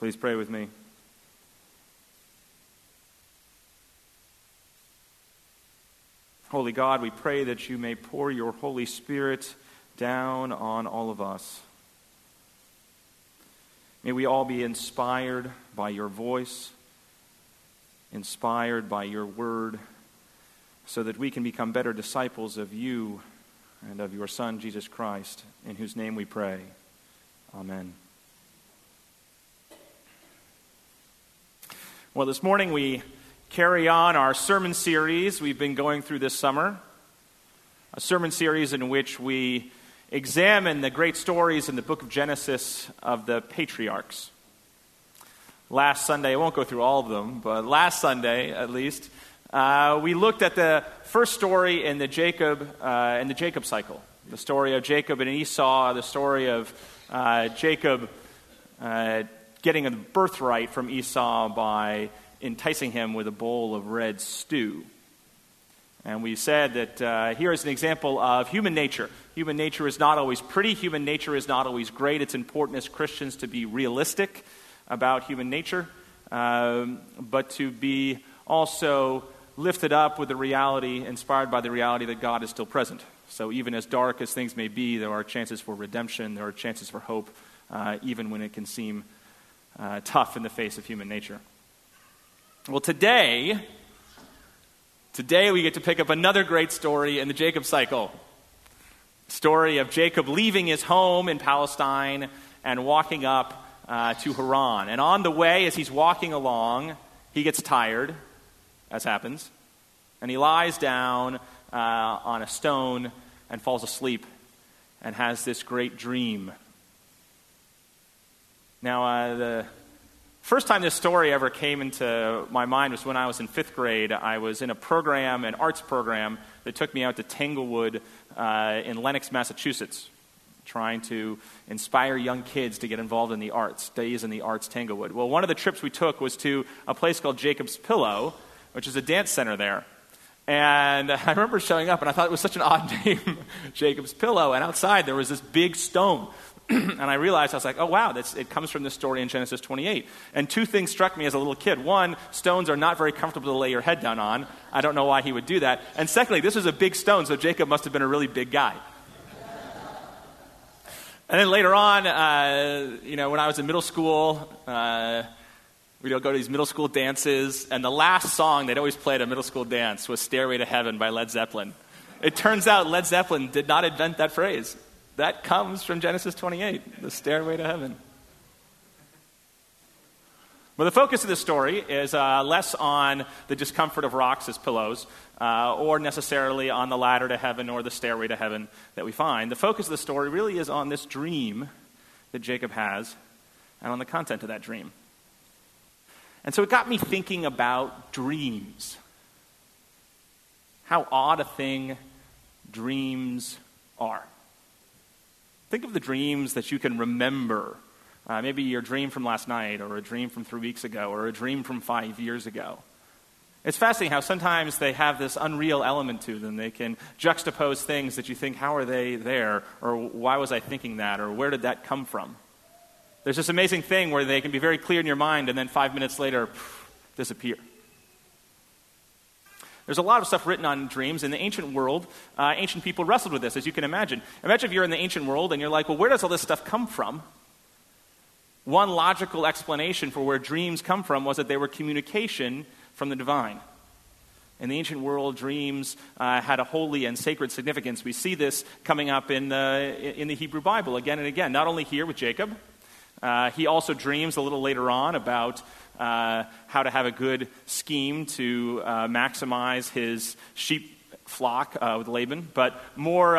Please pray with me. Holy God, we pray that you may pour your Holy Spirit down on all of us. May we all be inspired by your voice, inspired by your word, so that we can become better disciples of you and of your Son, Jesus Christ, in whose name we pray. Amen. Well, this morning we carry on our sermon series we've been going through this summer, a sermon series in which we examine the great stories in the book of Genesis of the patriarchs. Last Sunday, I won't go through all of them, but last Sunday, at least, we looked at the first story in the Jacob cycle, the story of Jacob and Esau, the story of Jacob getting a birthright from Esau by enticing him with a bowl of red stew. And we said that here is an example of human nature. Human nature is not always pretty. Human nature is not always great. It's important as Christians to be realistic about human nature, but to be also lifted up with the reality, inspired by the reality that God is still present. So even as dark as things may be, there are chances for redemption, there are chances for hope, even when it can seem tough in the face of human nature. Well, today we get to pick up another great story in the Jacob cycle. The story of Jacob leaving his home in Palestine and walking up to Haran. And on the way, as he's walking along, he gets tired, as happens, and he lies down on a stone and falls asleep and has this great dream. Now, the first time this story ever came into my mind was when I was in fifth grade. I was in a program, an arts program, that took me out to Tanglewood in Lenox, Massachusetts, trying to inspire young kids to get involved in the arts, Days in the Arts Tanglewood. Well, one of the trips we took was to a place called Jacob's Pillow, which is a dance center there. And I remember showing up, and I thought it was such an odd name, Jacob's Pillow. And outside, there was this big stone. And I realized, I was like, oh, wow, it comes from this story in Genesis 28. And two things struck me as a little kid. One, stones are not very comfortable to lay your head down on. I don't know why he would do that. And secondly, this was a big stone, so Jacob must have been a really big guy. And then later on, when I was in middle school, we'd go to these middle school dances. And the last song they'd always play at a middle school dance was Stairway to Heaven by Led Zeppelin. It turns out Led Zeppelin did not invent that phrase. That comes from Genesis 28, the stairway to heaven. Well, the focus of this story is less on the discomfort of rocks as pillows, or necessarily on the ladder to heaven or the stairway to heaven that we find. The focus of the story really is on this dream that Jacob has and on the content of that dream. And so it got me thinking about dreams. How odd a thing dreams are. Think of the dreams that you can remember. Maybe your dream from last night, or a dream from 3 weeks ago, or a dream from 5 years ago. It's fascinating how sometimes they have this unreal element to them. They can juxtapose things that you think, how are they there? Or why was I thinking that? Or where did that come from? There's this amazing thing where they can be very clear in your mind, and then 5 minutes later, disappear. There's a lot of stuff written on dreams. In the ancient world, ancient people wrestled with this, as you can imagine. Imagine if you're in the ancient world and you're like, well, where does all this stuff come from? One logical explanation for where dreams come from was that they were communication from the divine. In the ancient world, dreams had a holy and sacred significance. We see this coming up in the Hebrew Bible again and again, not only here with Jacob. He also dreams a little later on about how to have a good scheme to maximize his sheep flock with Laban. But more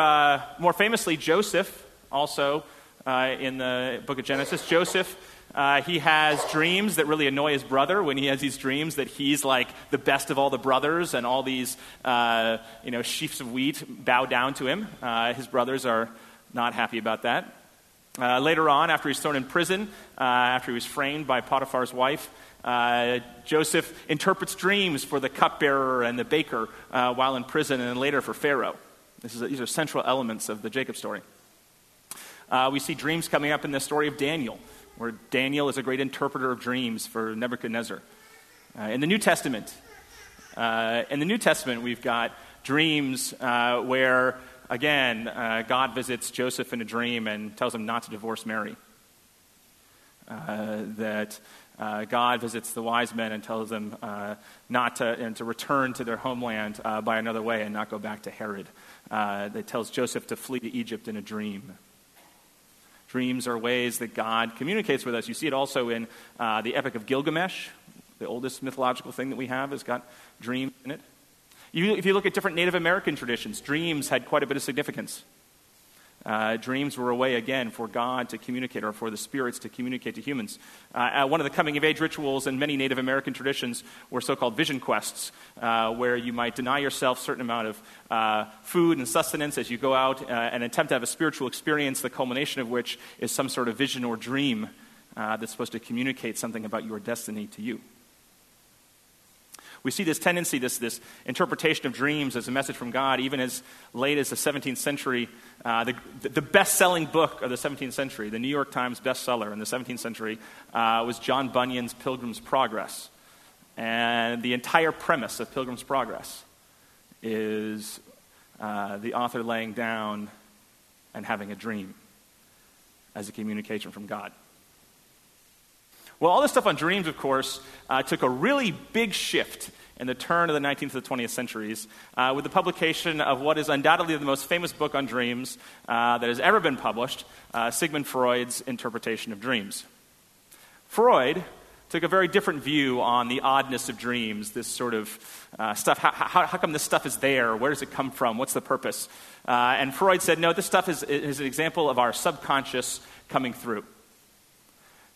famously, Joseph, also in the book of Genesis, Joseph, he has dreams that really annoy his brother when he has these dreams that he's like the best of all the brothers and all these sheaves of wheat bow down to him. His brothers are not happy about that. Later on, after he's thrown in prison, after he was framed by Potiphar's wife, Joseph interprets dreams for the cupbearer and the baker while in prison, and then later for Pharaoh. These are central elements of the Jacob story. We see dreams coming up in the story of Daniel, where Daniel is a great interpreter of dreams for Nebuchadnezzar. In the New Testament, we've got dreams where, again, God visits Joseph in a dream and tells him not to divorce Mary. That God visits the wise men and tells them to return to their homeland by another way and not go back to Herod. That tells Joseph to flee to Egypt in a dream. Dreams are ways that God communicates with us. You see it also in the Epic of Gilgamesh. The oldest mythological thing that we have has got dreams in it. If you look at different Native American traditions, dreams had quite a bit of significance. Dreams were a way, again, for God to communicate or for the spirits to communicate to humans. One of the coming-of-age rituals in many Native American traditions were so-called vision quests, where you might deny yourself a certain amount of food and sustenance as you go out and attempt to have a spiritual experience, the culmination of which is some sort of vision or dream that's supposed to communicate something about your destiny to you. We see this tendency, this interpretation of dreams as a message from God, even as late as the 17th century. The best-selling book of the 17th century, the New York Times bestseller in the 17th century, was John Bunyan's Pilgrim's Progress. And the entire premise of Pilgrim's Progress is the author laying down and having a dream as a communication from God. Well, all this stuff on dreams, of course, took a really big shift in the turn of the 19th to the 20th centuries with the publication of what is undoubtedly the most famous book on dreams that has ever been published, Sigmund Freud's Interpretation of Dreams. Freud took a very different view on the oddness of dreams, this sort of stuff. How come this stuff is there? Where does it come from? What's the purpose? And Freud said, no, this stuff is an example of our subconscious coming through.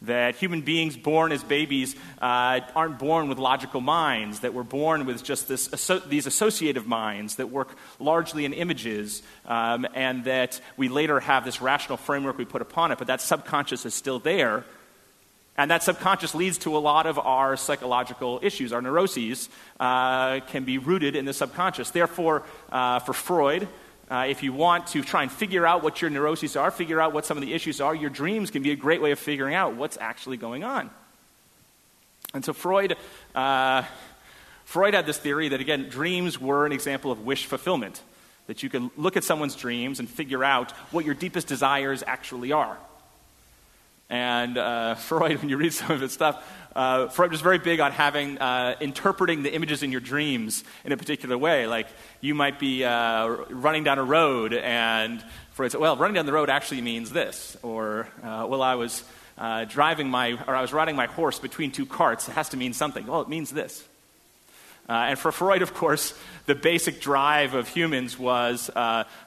That human beings born as babies aren't born with logical minds, that we're born with just these associative minds that work largely in images, and that we later have this rational framework we put upon it, but that subconscious is still there. And that subconscious leads to a lot of our psychological issues. Our neuroses can be rooted in the subconscious. Therefore, for Freud, if you want to try and figure out what your neuroses are, figure out what some of the issues are, your dreams can be a great way of figuring out what's actually going on. And so Freud had this theory that, again, dreams were an example of wish fulfillment, that you can look at someone's dreams and figure out what your deepest desires actually are. And Freud, when you read some of his stuff, Freud was very big on having interpreting the images in your dreams in a particular way. Like, you might be running down a road, and Freud said, well, running down the road actually means this. Or, well, I was riding my horse between two carts. It has to mean something. Well, it means this. And for Freud, of course, the basic drive of humans was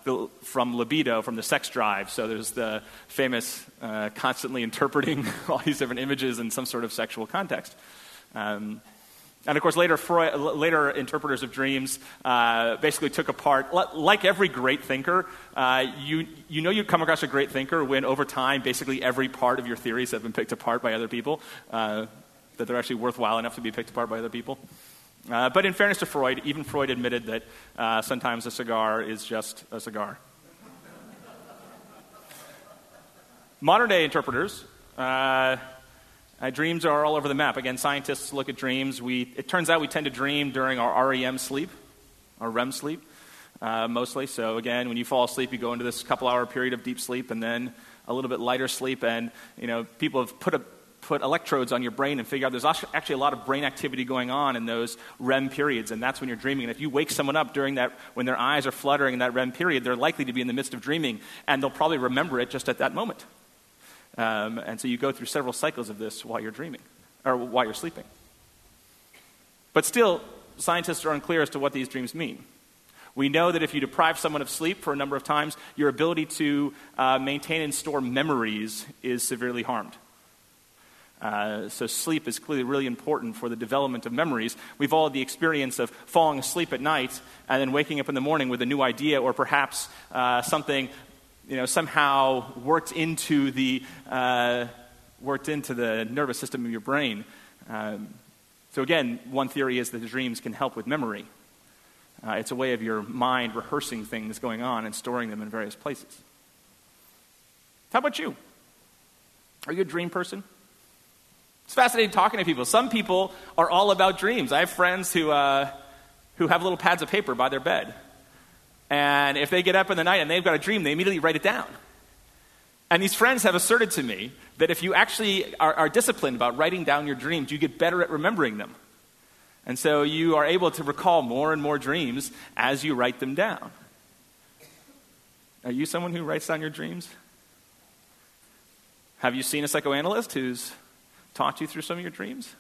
from libido, from the sex drive. So there's the famous constantly interpreting all these different images in some sort of sexual context. And of course, later interpreters of dreams basically took apart, like every great thinker, you come across a great thinker when over time, basically every part of your theories have been picked apart by other people, that they're actually worthwhile enough to be picked apart by other people. But in fairness to Freud, even Freud admitted that sometimes a cigar is just a cigar. Modern-day interpreters, dreams are all over the map. Again, scientists look at dreams. It turns out we tend to dream during our REM sleep, our REM sleep, mostly. So again, when you fall asleep, you go into this couple-hour period of deep sleep and then a little bit lighter sleep. And, you know, people have put electrodes on your brain and figure out there's actually a lot of brain activity going on in those REM periods, and that's when you're dreaming. And if you wake someone up during that, when their eyes are fluttering in that REM period, they're likely to be in the midst of dreaming, and they'll probably remember it just at that moment. And so you go through several cycles of this while you're dreaming, or while you're sleeping. But still, scientists are unclear as to what these dreams mean. We know that if you deprive someone of sleep for a number of times, your ability to maintain and store memories is severely harmed. So sleep is clearly really important for the development of memories. We've all had the experience of falling asleep at night and then waking up in the morning with a new idea, or perhaps something, you know, somehow worked into the nervous system of your brain. So again, one theory is that the dreams can help with memory. It's a way of your mind rehearsing things going on and storing them in various places. How about you? Are you a dream person? It's fascinating talking to people. Some people are all about dreams. I have friends who have little pads of paper by their bed. And if they get up in the night and they've got a dream, they immediately write it down. And these friends have asserted to me that if you actually are disciplined about writing down your dreams, you get better at remembering them. And so you are able to recall more and more dreams as you write them down. Are you someone who writes down your dreams? Have you seen a psychoanalyst who's taught you through some of your dreams?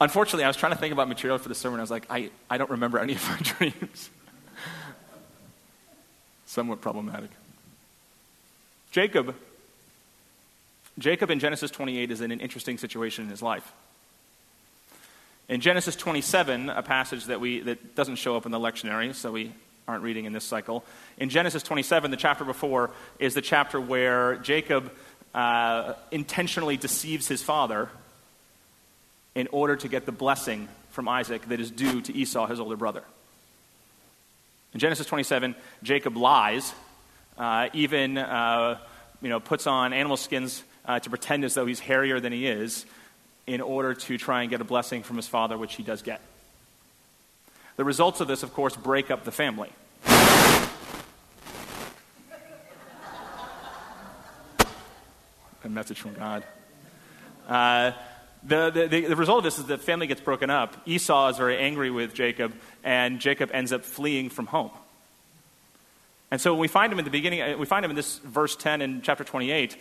Unfortunately, I was trying to think about material for the sermon. I was like, I don't remember any of my dreams. Somewhat problematic. Jacob in Genesis 28 is in an interesting situation in his life. In Genesis 27, a passage that doesn't show up in the lectionary, so we aren't reading in this cycle. In Genesis 27, the chapter before, is the chapter where Jacob intentionally deceives his father in order to get the blessing from Isaac that is due to Esau, his older brother. In Genesis 27, Jacob lies, even puts on animal skins to pretend as though he's hairier than he is in order to try and get a blessing from his father, which he does get. The results of this, of course, break up the family. A message from God. The result of this is the family gets broken up. Esau is very angry with Jacob, and Jacob ends up fleeing from home. And so we find him in the beginning. We find him in this verse 10 in chapter 28.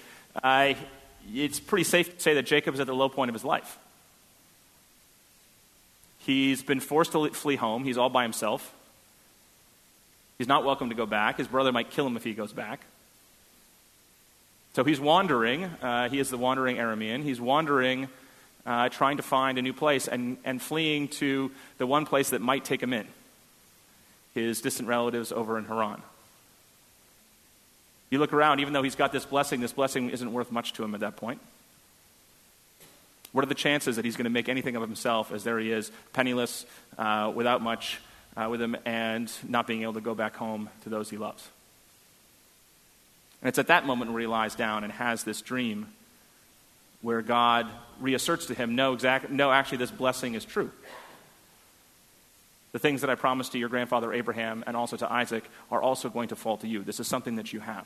It's pretty safe to say that Jacob is at the low point of his life. He's been forced to flee home. He's all by himself. He's not welcome to go back. His brother might kill him if he goes back. So he's wandering. He is the wandering Aramean. He's wandering, trying to find a new place and fleeing to the one place that might take him in, his distant relatives over in Haran. You look around, even though he's got this blessing isn't worth much to him at that point. What are the chances that he's going to make anything of himself as there he is, penniless, without much with him, and not being able to go back home to those he loves? And it's at that moment where he lies down and has this dream where God reasserts to him, no, actually this blessing is true. The things that I promised to your grandfather Abraham and also to Isaac are also going to fall to you. This is something that you have.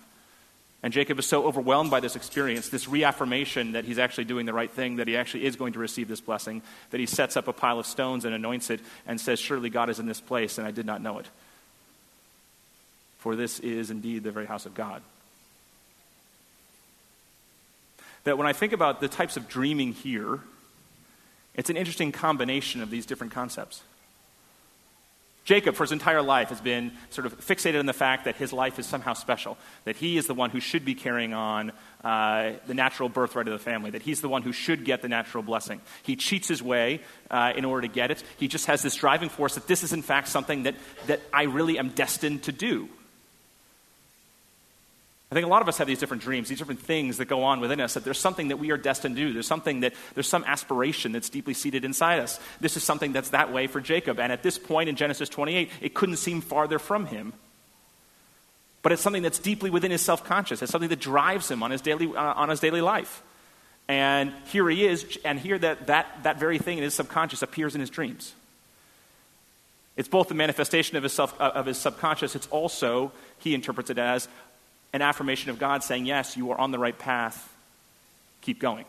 And Jacob is so overwhelmed by this experience, this reaffirmation that he's actually doing the right thing, that he actually is going to receive this blessing, that he sets up a pile of stones and anoints it and says, surely God is in this place, and I did not know it. For this is indeed the very house of God. That when I think about the types of dreaming here, it's an interesting combination of these different concepts. Jacob, for his entire life, has been sort of fixated on the fact that his life is somehow special, that he is the one who should be carrying on the natural birthright of the family, that he's the one who should get the natural blessing. He cheats his way in order to get it. He just has this driving force that this is, in fact, something that I really am destined to do. I think a lot of us have these different dreams, these different things that go on within us, that there's something that we are destined to do. There's something that, there's some aspiration that's deeply seated inside us. This is something that's that way for Jacob. And at this point in Genesis 28, it couldn't seem farther from him. But it's something that's deeply within his self-conscious. It's something that drives him on his daily life. And here he is, and here that very thing in his subconscious appears in his dreams. It's both the manifestation of his subconscious, it's also, he interprets it as, an affirmation of God saying, yes, you are on the right path. Keep going.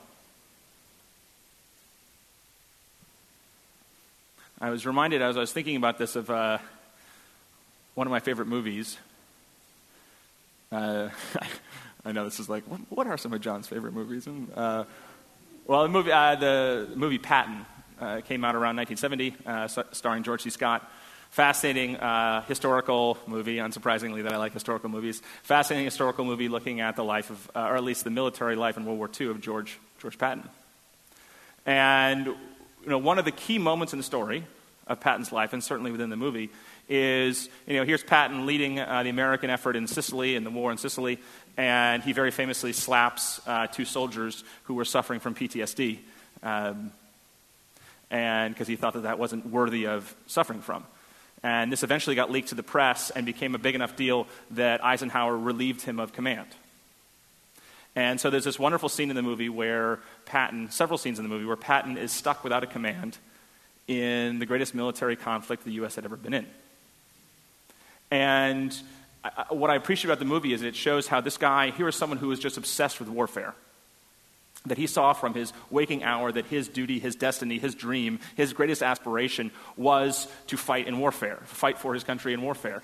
I was reminded as I was thinking about this of one of my favorite movies. I know this is like, what are some of John's favorite movies? The movie Patton came out around 1970, starring George C. Scott. Fascinating historical movie, unsurprisingly that I like historical movies. Fascinating historical movie looking at the life of, or at least the military life in World War II of George Patton. And one of the key moments in the story of Patton's life, and certainly within the movie, is here's Patton leading the American effort in Sicily, in the war in Sicily, and he very famously slaps two soldiers who were suffering from PTSD, and because he thought that wasn't worthy of suffering from. And this eventually got leaked to the press and became a big enough deal that Eisenhower relieved him of command. And so there's this wonderful scene in the movie where Patton, several scenes in the movie, where Patton is stuck without a command in the greatest military conflict the U.S. had ever been in. And what I appreciate about the movie is it shows how this guy, here is someone who was just obsessed with warfare, that he saw from his waking hour that his duty, his destiny, his dream, his greatest aspiration was to fight in warfare, fight for his country in warfare.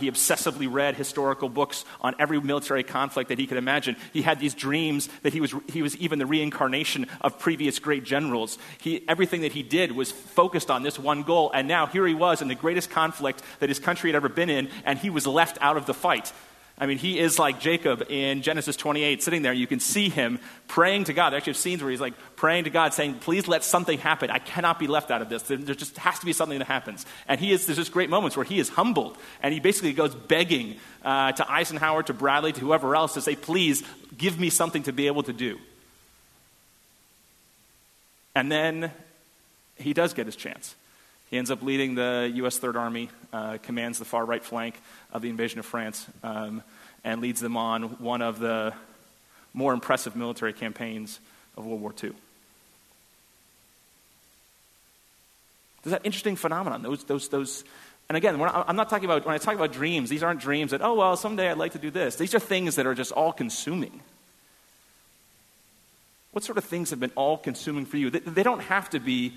He obsessively read historical books on every military conflict that he could imagine. He had these dreams that he was even the reincarnation of previous great generals. Everything that he did was focused on this one goal, and now here he was in the greatest conflict that his country had ever been in, and he was left out of the fight. I mean, he is like Jacob in Genesis 28, sitting there. You can see him praying to God. There actually have scenes where he's like praying to God, saying, please let something happen. I cannot be left out of this. There just has to be something that happens. And there's just great moments where he is humbled. And he basically goes begging to Eisenhower, to Bradley, to whoever else to say, please give me something to be able to do. And then he does get his chance. He ends up leading the U.S. Third Army, commands the far right flank of the invasion of France, and leads them on one of the more impressive military campaigns of World War II. There's that interesting phenomenon. And again, when I talk about dreams, these aren't dreams that, oh, well, someday I'd like to do this. These are things that are just all-consuming. What sort of things have been all-consuming for you? They don't have to be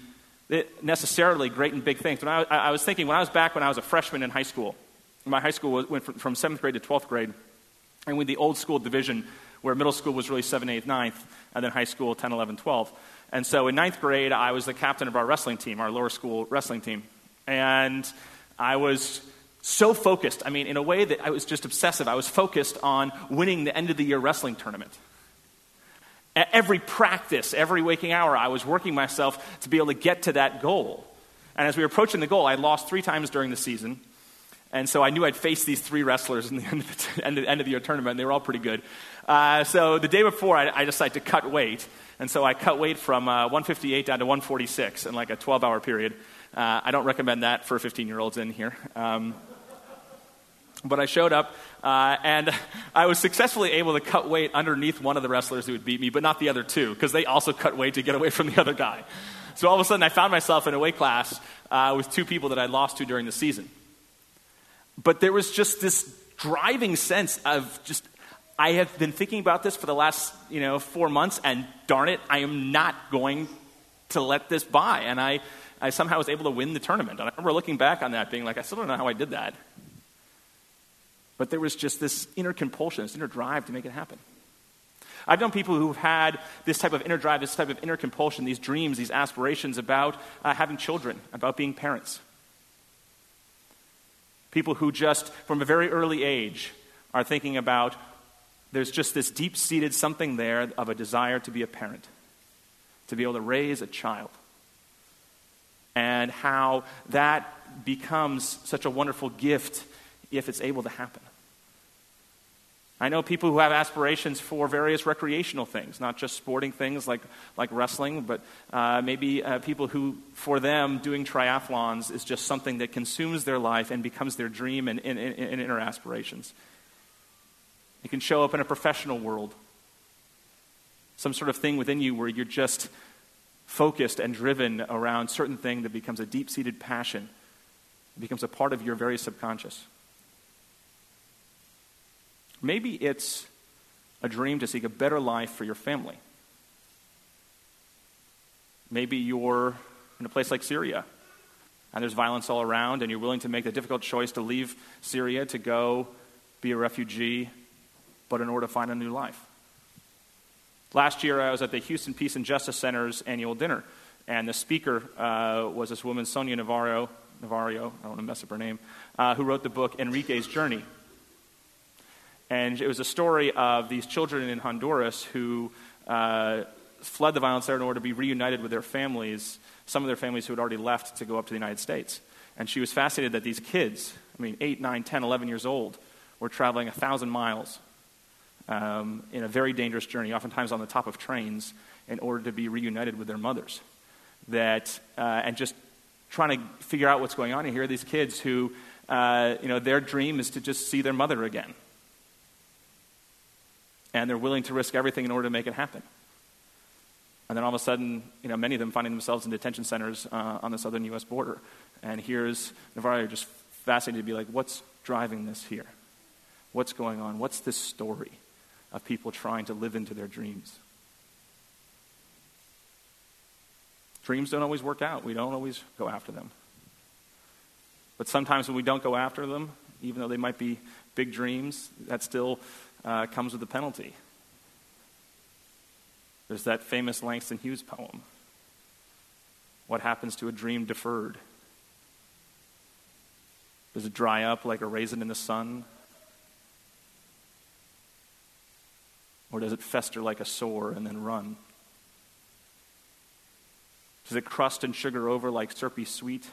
necessarily great and big things. I was thinking, when I was a freshman in high school, my high school went from 7th grade to 12th grade, and we had the old school division where middle school was really 7, 8, 9th, and then high school 10, 11, 12. And so in 9th grade, I was the captain of our wrestling team, our lower school wrestling team. And I was so focused, I mean, in a way that I was just obsessive. I was focused on winning the end-of-the-year wrestling tournament. At every practice, every waking hour, I was working myself to be able to get to that goal. And as we were approaching the goal, I lost 3 times during the season. And so I knew I'd face these 3 wrestlers in the end of the year tournament, and they were all pretty good. So the day before, I decided to cut weight. And so I cut weight from 158 down to 146 in like a 12-hour period. I don't recommend that for 15-year-olds in here. But I showed up, and I was successfully able to cut weight underneath one of the wrestlers who would beat me, but not the other 2, because they also cut weight to get away from the other guy. So all of a sudden, I found myself in a weight class with 2 people that I lost to during the season. But there was just this driving sense of just, I have been thinking about this for the last 4 months, and darn it, I am not going to let this by. And I somehow was able to win the tournament. And I remember looking back on that, being like, I still don't know how I did that. But there was just this inner compulsion, this inner drive to make it happen. I've known people who've had this type of inner drive, this type of inner compulsion, these dreams, these aspirations about having children, about being parents. People who just, from a very early age, are thinking about there's just this deep-seated something there of a desire to be a parent, to be able to raise a child, and how that becomes such a wonderful gift if it's able to happen. I know people who have aspirations for various recreational things, not just sporting things like wrestling, but maybe people who, for them, doing triathlons is just something that consumes their life and becomes their dream and inner aspirations. It can show up in a professional world, some sort of thing within you where you're just focused and driven around certain thing that becomes a deep-seated passion. It becomes a part of your very subconscious. Maybe it's a dream to seek a better life for your family. Maybe you're in a place like Syria, and there's violence all around, and you're willing to make the difficult choice to leave Syria to go be a refugee, but in order to find a new life. Last year, I was at the Houston Peace and Justice Center's annual dinner, and the speaker was this woman, Sonia Navarro, I don't want to mess up her name, who wrote the book Enrique's Journey. And it was a story of these children in Honduras who fled the violence there in order to be reunited with their families, some of their families who had already left to go up to the United States. And she was fascinated that these kids, 8, 9, 10, 11 years old, were traveling 1,000 miles in a very dangerous journey, oftentimes on the top of trains, in order to be reunited with their mothers. And just trying to figure out what's going on. And here are these kids who, their dream is to just see their mother again. and they're willing to risk everything in order to make it happen. And then all of a sudden, you know, many of them finding themselves in detention centers on the southern U.S. border. And here's Navarro just fascinated to be like, what's driving this here? What's going on? What's this story of people trying to live into their dreams? Dreams don't always work out. We don't always go after them. But sometimes when we don't go after them, even though they might be big dreams, that still comes with a penalty. There's that famous Langston Hughes poem, "What happens to a dream deferred? Does it dry up like a raisin in the sun? Or does it fester like a sore and then run? Does it crust and sugar over like syrupy sweet?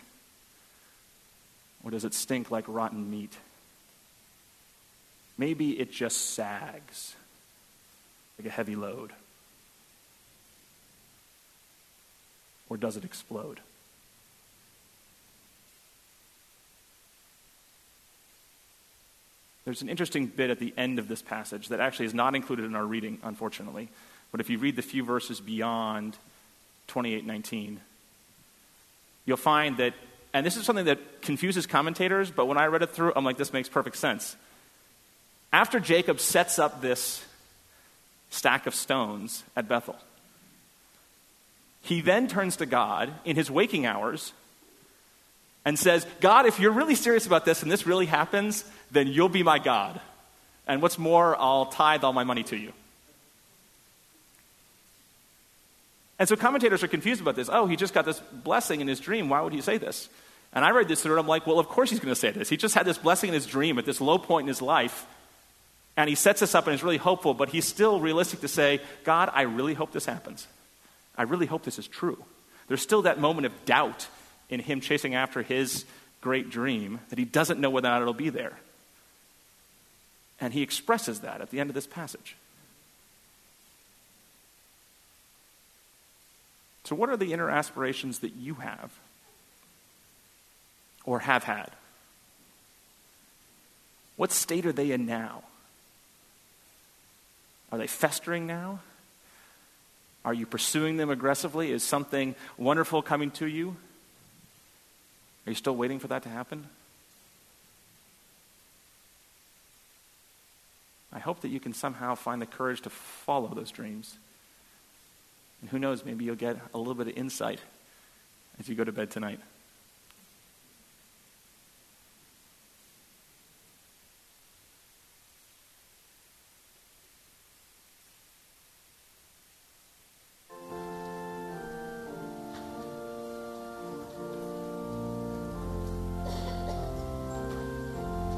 Or does it stink like rotten meat? Maybe it just sags like a heavy load. Or does it explode?" There's an interesting bit at the end of this passage that actually is not included in our reading, unfortunately. But if you read the few verses beyond 28:19, you'll find that, and this is something that confuses commentators, but when I read it through, I'm like, this makes perfect sense. After Jacob sets up this stack of stones at Bethel, he then turns to God in his waking hours and says, "God, if you're really serious about this and this really happens, then you'll be my God. And what's more, I'll tithe all my money to you." And so commentators are confused about this. Oh, he just got this blessing in his dream. Why would he say this? And I read this through and I'm like, well, of course he's going to say this. He just had this blessing in his dream at this low point in his life. And he sets this up and is really hopeful, but he's still realistic to say, "God, I really hope this happens. I really hope this is true." There's still that moment of doubt in him chasing after his great dream that he doesn't know whether or not it'll be there. And he expresses that at the end of this passage. So what are the inner aspirations that you have or have had? What state are they in now? Are they festering now? Are you pursuing them aggressively? Is something wonderful coming to you? Are you still waiting for that to happen? I hope that you can somehow find the courage to follow those dreams. And who knows, maybe you'll get a little bit of insight as you go to bed tonight.